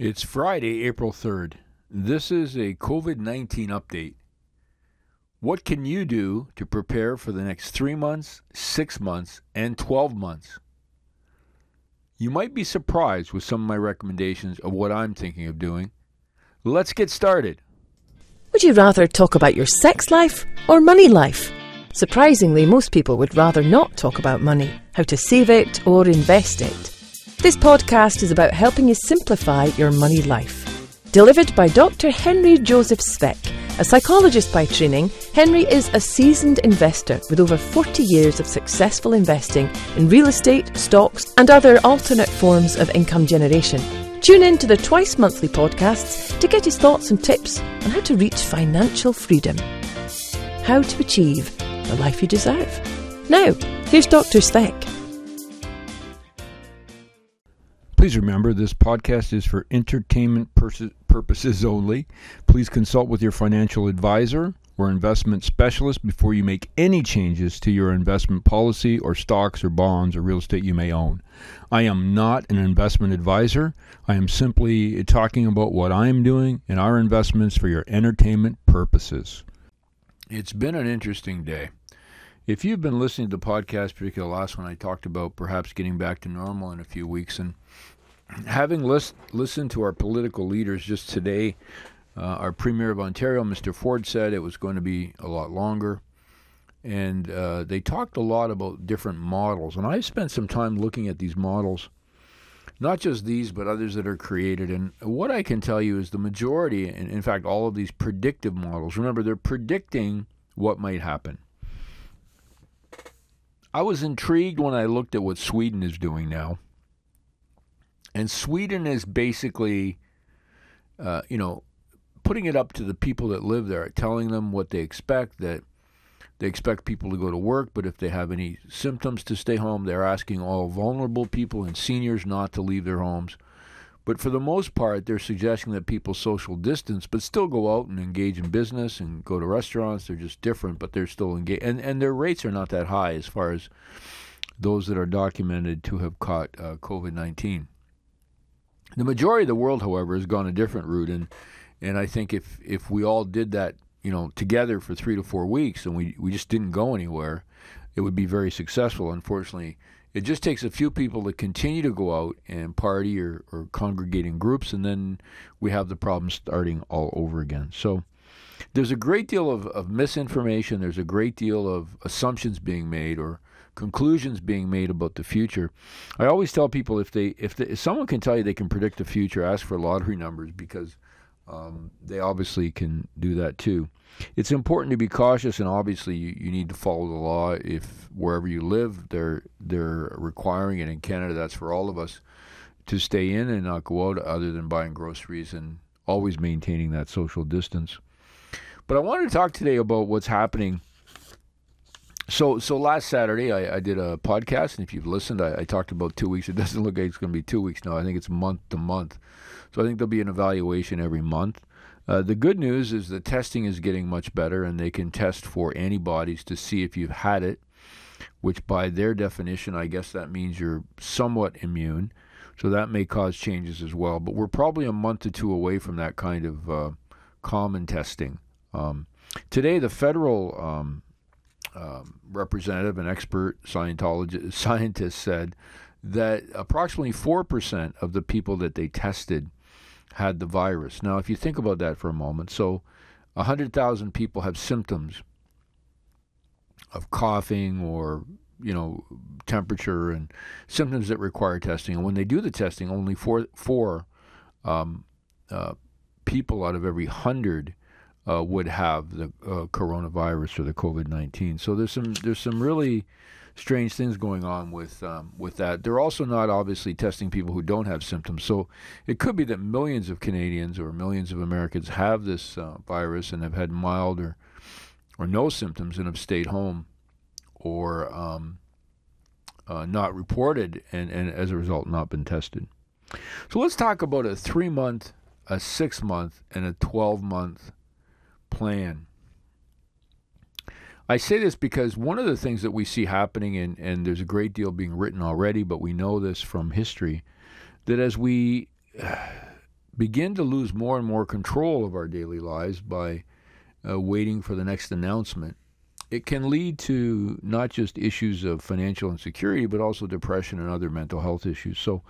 It's Friday, April 3rd. This is a COVID-19 update. What can you do to prepare for the next 3 months, 6 months, and 12 months? You might be surprised with some of my recommendations of what I'm thinking of doing. Let's get started. Would you rather talk about your sex life or money life? Surprisingly, most people would rather not talk about money, how to save it or invest it. This podcast is about helping you simplify your money life. Delivered by Dr. Henry Joseph Speck. A psychologist by training, Henry is a seasoned investor with over 40 years of successful investing in real estate, stocks, and other alternate forms of income generation. Tune in to the twice-monthly podcasts to get his thoughts and tips on how to reach financial freedom. How to achieve the life you deserve. Now, here's Dr. Speck. Please remember, this podcast is for entertainment purposes only. Please consult with your financial advisor or investment specialist before you make any changes to your investment policy or stocks or bonds or real estate you may own. I am not an investment advisor. I am simply talking about what I am doing and our investments for your entertainment purposes. It's been an interesting day. If you've been listening to the podcast, particularly the last one, I talked about perhaps getting back to normal in a few weeks. And having listened to our political leaders just today, our Premier of Ontario, Mr. Ford, said it was going to be a lot longer. And they talked a lot about different models. And I spent some time looking at these models, not just these, but others that are created. And what I can tell you is the majority, and in fact, all of these predictive models, remember, they're predicting what might happen. I was intrigued when I looked at what Sweden is doing now. And Sweden is basically, putting it up to the people that live there, telling them what they expect, that they expect people to go to work, but if they have any symptoms to stay home. They're asking all vulnerable people and seniors not to leave their homes. But for the most part, they're suggesting that people social distance, but still go out and engage in business and go to restaurants. They're just different, but they're still engaged. And their rates are not that high as far as those that are documented to have caught COVID-19. The majority of the world, however, has gone a different route. And I think if we all did that, together for 3 to 4 weeks and we just didn't go anywhere, it would be very successful. Unfortunately, it just takes a few people to continue to go out and party or congregate in groups, and then we have the problem starting all over again. So there's a great deal of misinformation. There's a great deal of assumptions being made or conclusions being made about the future. I always tell people if someone can tell you they can predict the future, ask for lottery numbers because they obviously can do that too. It's important to be cautious, and obviously you need to follow the law. If wherever you live, they're requiring it in Canada. That's for all of us to stay in and not go out, other than buying groceries and always maintaining that social distance. But I wanted to talk today about what's happening. So last Saturday I did a podcast, and if you've listened, I talked about 2 weeks. It doesn't look like it's going to be 2 weeks now. I think it's month to month. So I think there'll be an evaluation every month. The good news is the testing is getting much better, and they can test for antibodies to see if you've had it, which by their definition, I guess that means you're somewhat immune. So that may cause changes as well. But we're probably a month or two away from that kind of common testing. Today, the federal representative and expert scientist said that approximately 4% of the people that they tested had the virus. Now, if you think about that for a moment, so 100,000 people have symptoms of coughing or, temperature and symptoms that require testing. And when they do the testing, only four people out of every 100 would have the coronavirus or the COVID-19. So there's some really strange things going on with that. They're also not obviously testing people who don't have symptoms. So it could be that millions of Canadians or millions of Americans have this virus and have had mild or no symptoms and have stayed home or not reported and as a result not been tested. So let's talk about a 3-month, a 6-month, and a 12-month plan. I say this because one of the things that we see happening, and there's a great deal being written already, but we know this from history, that as we begin to lose more and more control of our daily lives by waiting for the next announcement, it can lead to not just issues of financial insecurity, but also depression and other mental health issues. So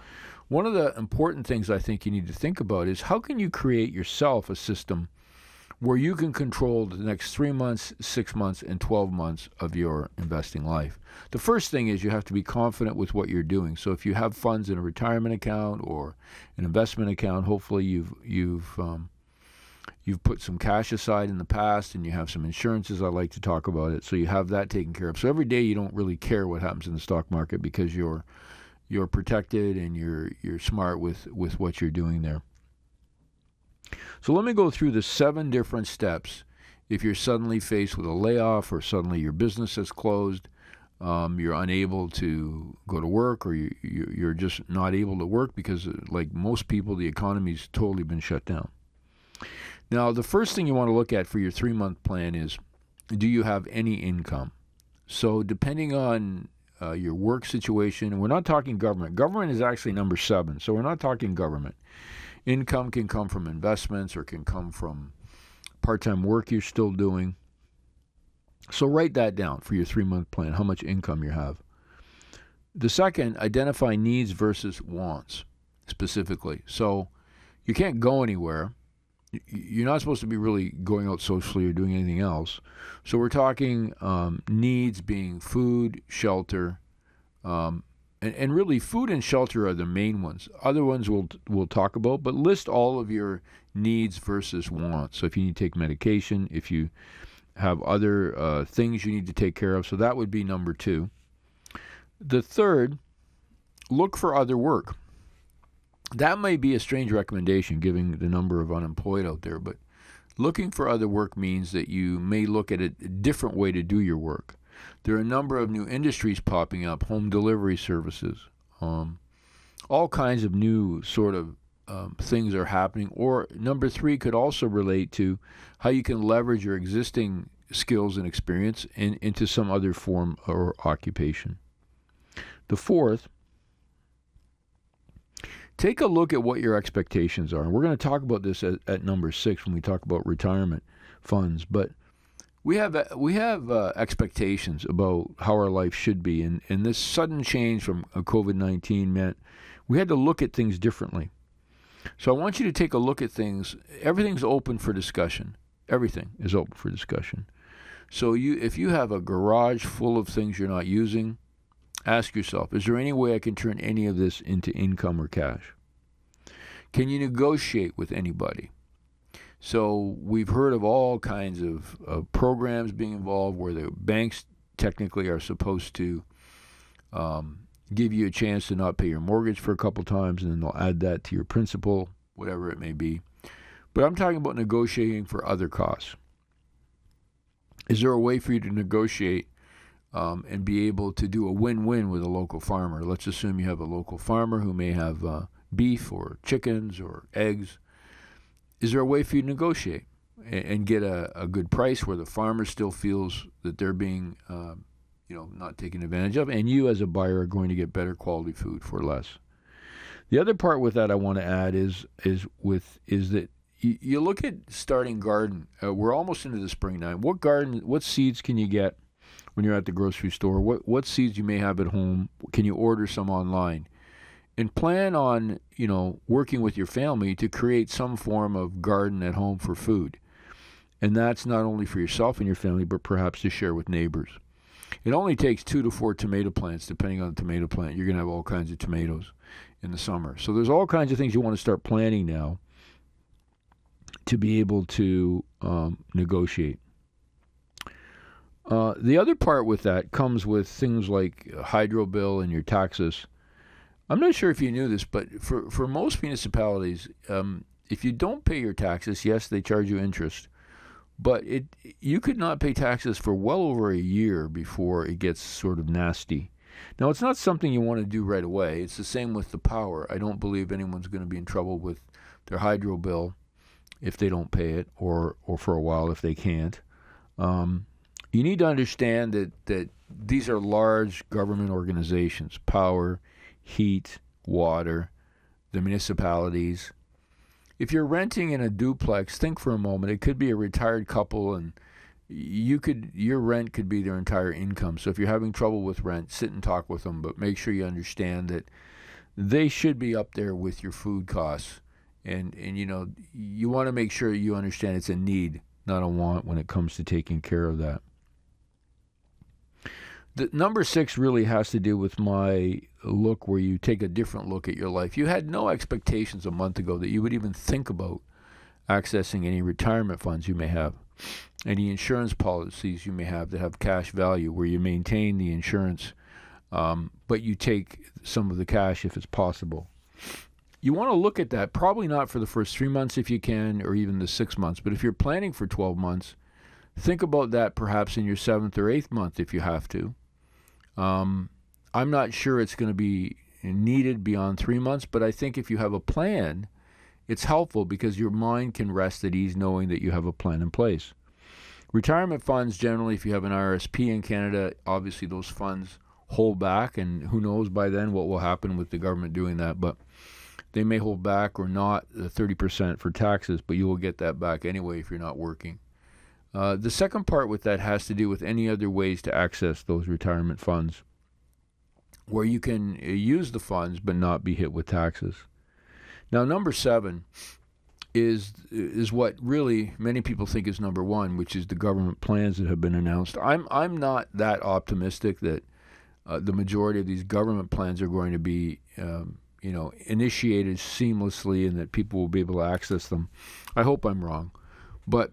one of the important things I think you need to think about is how can you create yourself a system where you can control the next 3 months, 6 months, and 12 months of your investing life. The first thing is you have to be confident with what you're doing. So if you have funds in a retirement account or an investment account, hopefully you've put some cash aside in the past and you have some insurances. I like to talk about it. So you have that taken care of. So every day you don't really care what happens in the stock market because you're protected and you're smart with what you're doing there. So let me go through the 7 different steps if you're suddenly faced with a layoff or suddenly your business has closed, you're unable to go to work or you're just not able to work because, like most people, the economy's totally been shut down. Now, the first thing you want to look at for your 3-month plan is, do you have any income? So depending on your work situation, and we're not talking government. Government is actually number 7, so we're not talking government. Income can come from investments or can come from part-time work you're still doing. So write that down for your 3-month plan, how much income you have. The second, identify needs versus wants specifically. So you can't go anywhere. You're not supposed to be really going out socially or doing anything else. So we're talking needs being food, shelter, and really, food and shelter are the main ones. Other ones we'll talk about, but list all of your needs versus wants. So if you need to take medication, if you have other things you need to take care of, so that would be number 2. The third, look for other work. That may be a strange recommendation, given the number of unemployed out there, but looking for other work means that you may look at a different way to do your work. There are a number of new industries popping up, home delivery services. All kinds of new sort of things are happening. Or number 3 could also relate to how you can leverage your existing skills and experience into some other form or occupation. The 4th, take a look at what your expectations are. And we're going to talk about this at number 6 when we talk about retirement funds. But We have expectations about how our life should be, and this sudden change from COVID-19 meant we had to look at things differently. So I want you to take a look at things. Everything's open for discussion. Everything is open for discussion. So if you have a garage full of things you're not using, ask yourself, is there any way I can turn any of this into income or cash? Can you negotiate with anybody? So we've heard of all kinds of programs being involved where the banks technically are supposed to give you a chance to not pay your mortgage for a couple times, and then they'll add that to your principal, whatever it may be. But I'm talking about negotiating for other costs. Is there a way for you to negotiate and be able to do a win-win with a local farmer? Let's assume you have a local farmer who may have beef or chickens or eggs. Is there a way for you to negotiate and get a good price where the farmer still feels that they're being not taken advantage of, and you as a buyer are going to get better quality food for less? The other part with that I want to add is that you look at starting garden. We're almost into the spring now. What seeds can you get when you're at the grocery store? What seeds you may have at home? Can you order some online? And plan on, working with your family to create some form of garden at home for food. And that's not only for yourself and your family, but perhaps to share with neighbors. It only takes 2 to 4 tomato plants, depending on the tomato plant. You're going to have all kinds of tomatoes in the summer. So there's all kinds of things you want to start planning now to be able to negotiate. The other part with that comes with things like hydro bill and your taxes. I'm not sure if you knew this, but for most municipalities, if you don't pay your taxes, yes, they charge you interest, but you could not pay taxes for well over a year before it gets sort of nasty. Now, it's not something you want to do right away. It's the same with the power. I don't believe anyone's going to be in trouble with their hydro bill if they don't pay it or for a while if they can't. You need to understand that these are large government organizations, power, heat, water, the municipalities, If you're renting in a duplex, think for a moment. It could be a retired couple, and your rent could be their entire income. So if you're having trouble with rent, sit and talk with them, but make sure you understand that they should be up there with your food costs. And you know, you want to make sure you understand it's a need, not a want, when it comes to taking care of that. The number 6 really has to do with my look where you take a different look at your life. You had no expectations a month ago that you would even think about accessing any retirement funds you may have, any insurance policies you may have that have cash value where you maintain the insurance, but you take some of the cash if it's possible. You want to look at that, probably not for the first 3 months if you can, or even the 6 months. But if you're planning for 12 months, think about that perhaps in your 7th or 8th month if you have to. I'm not sure it's going to be needed beyond 3 months, but I think if you have a plan, it's helpful because your mind can rest at ease knowing that you have a plan in place. Retirement funds, generally, if you have an RSP in Canada, obviously those funds hold back, and who knows by then what will happen with the government doing that, but they may hold back or not the 30% for taxes, but you will get that back anyway if you're not working. The second part with that has to do with any other ways to access those retirement funds where you can use the funds but not be hit with taxes. Now, number 7 is what really many people think is number 1, which is the government plans that have been announced. I'm not that optimistic that the majority of these government plans are going to be initiated seamlessly and that people will be able to access them. I hope I'm wrong, but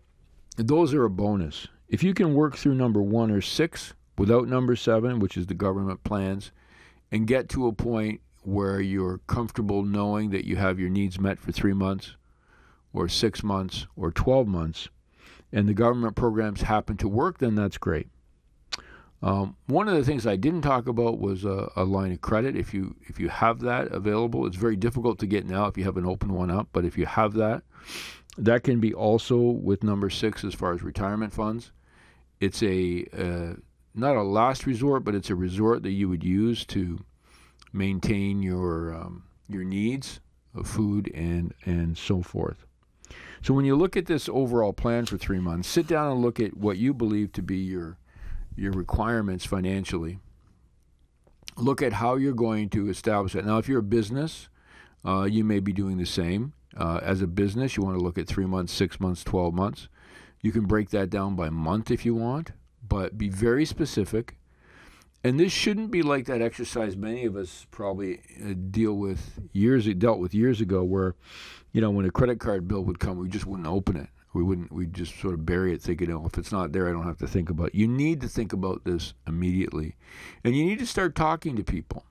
those are a bonus. If you can work through number 1 or 6 without number 7, which is the government plans, and get to a point where you're comfortable knowing that you have your needs met for 3 months or 6 months or 12 months, and the government programs happen to work, then that's great. One of the things I didn't talk about was a line of credit. If you have that available, it's very difficult to get now if you haven't opened one up, but if you have that, that can be also with number 6 as far as retirement funds. It's not a last resort, but it's a resort that you would use to maintain your needs of food and so forth. So when you look at this overall plan for 3 months, sit down and look at what you believe to be your requirements financially. Look at how you're going to establish that. Now, if you're a business, you may be doing the same. As a business, you want to look at 3 months, 6 months, 12 months. You can break that down by month if you want, but be very specific. And this shouldn't be like that exercise many of us probably dealt with years ago where, you know, when a credit card bill would come, we just wouldn't open it. We'd just sort of bury it thinking, oh, if it's not there, I don't have to think about it. You need to think about this immediately. And you need to start talking to people.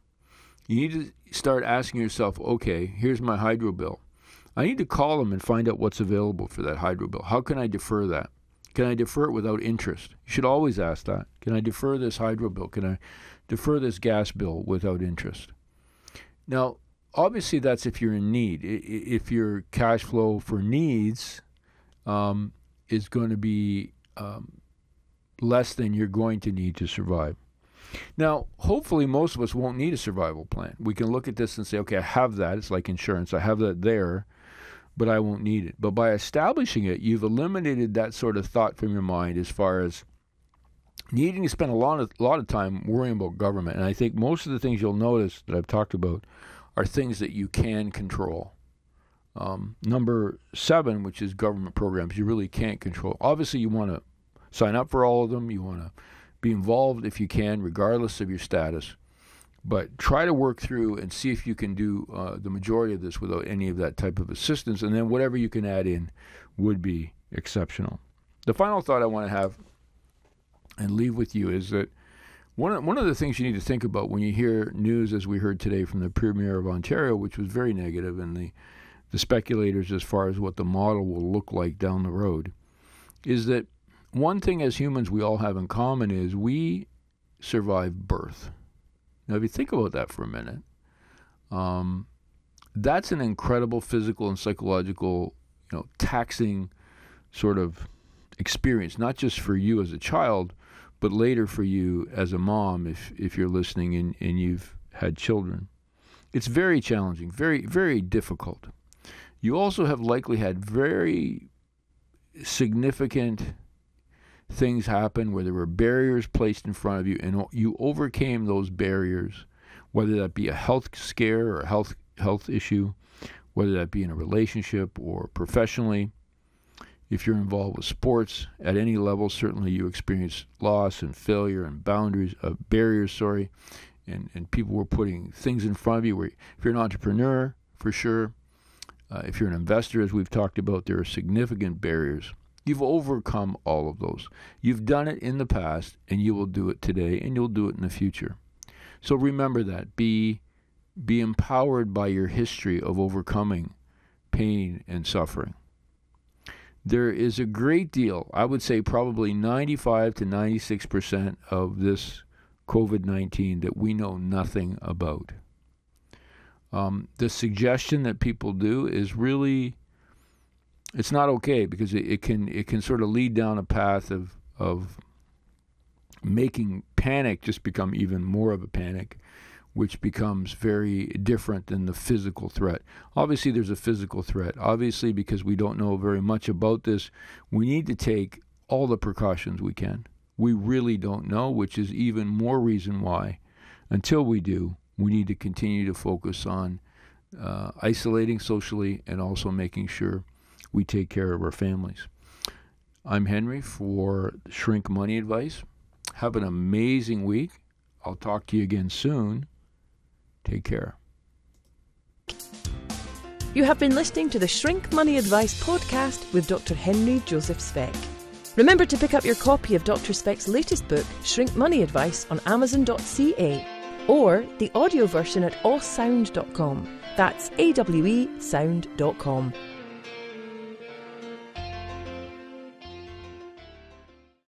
You need to start asking yourself, okay, here's my hydro bill. I need to call them and find out what's available for that hydro bill. How can I defer that? Can I defer it without interest? You should always ask that. Can I defer this hydro bill? Can I defer this gas bill without interest? Now, obviously, that's if you're in need. If your cash flow for needs is going to be less than you're going to need to survive. Now, hopefully, most of us won't need a survival plan. We can look at this and say, okay, I have that. It's like insurance. I have that there, but I won't need it. But by establishing it, you've eliminated that sort of thought from your mind as far as needing to spend a lot of time worrying about government. And I think most of the things you'll notice that I've talked about are things that you can control. Number 7, which is government programs, you really can't control. Obviously, you want to sign up for all of them. You want to be involved if you can, regardless of your status. But try to work through and see if you can do the majority of this without any of that type of assistance. And then whatever you can add in would be exceptional. The final thought I want to have and leave with you is that one of the things you need to think about when you hear news, as we heard today from the Premier of Ontario, which was very negative, and the speculators as far as what the model will look like down the road, is that one thing as humans we all have in common is we survive birth. Now, if you think about that for a minute, that's an incredible physical and psychological, taxing sort of experience, not just for you as a child, but later for you as a mom if you're listening and you've had children. It's very challenging, very, very difficult. You also have likely had very significant things happen where there were barriers placed in front of you, and you overcame those barriers, whether that be a health scare or a health issue, whether that be in a relationship or professionally. If you're involved with sports at any level, certainly you experienced loss and failure and barriers, and people were putting things in front of you. Where if you're an entrepreneur, for sure, if you're an investor, as we've talked about, there are significant barriers. You've overcome all of those. You've done it in the past, and you will do it today, and you'll do it in the future. So remember that. Be empowered by your history of overcoming pain and suffering. There is a great deal, I would say probably 95 to 96% of this COVID-19 that we know nothing about. The suggestion that people do is really, it's not okay, because it can sort of lead down a path of making panic just become even more of a panic, which becomes very different than the physical threat. Obviously, there's a physical threat. Obviously, because we don't know very much about this, we need to take all the precautions we can. We really don't know, which is even more reason why, until we do, we need to continue to focus on isolating socially and also making sure we take care of our families. I'm Henry for Shrink Money Advice. Have an amazing week. I'll talk to you again soon. Take care. You have been listening to the Shrink Money Advice podcast with Dr. Henry Joseph Speck. Remember to pick up your copy of Dr. Speck's latest book, Shrink Money Advice, on Amazon.ca or the audio version at AWESound.com. That's AWESound.com.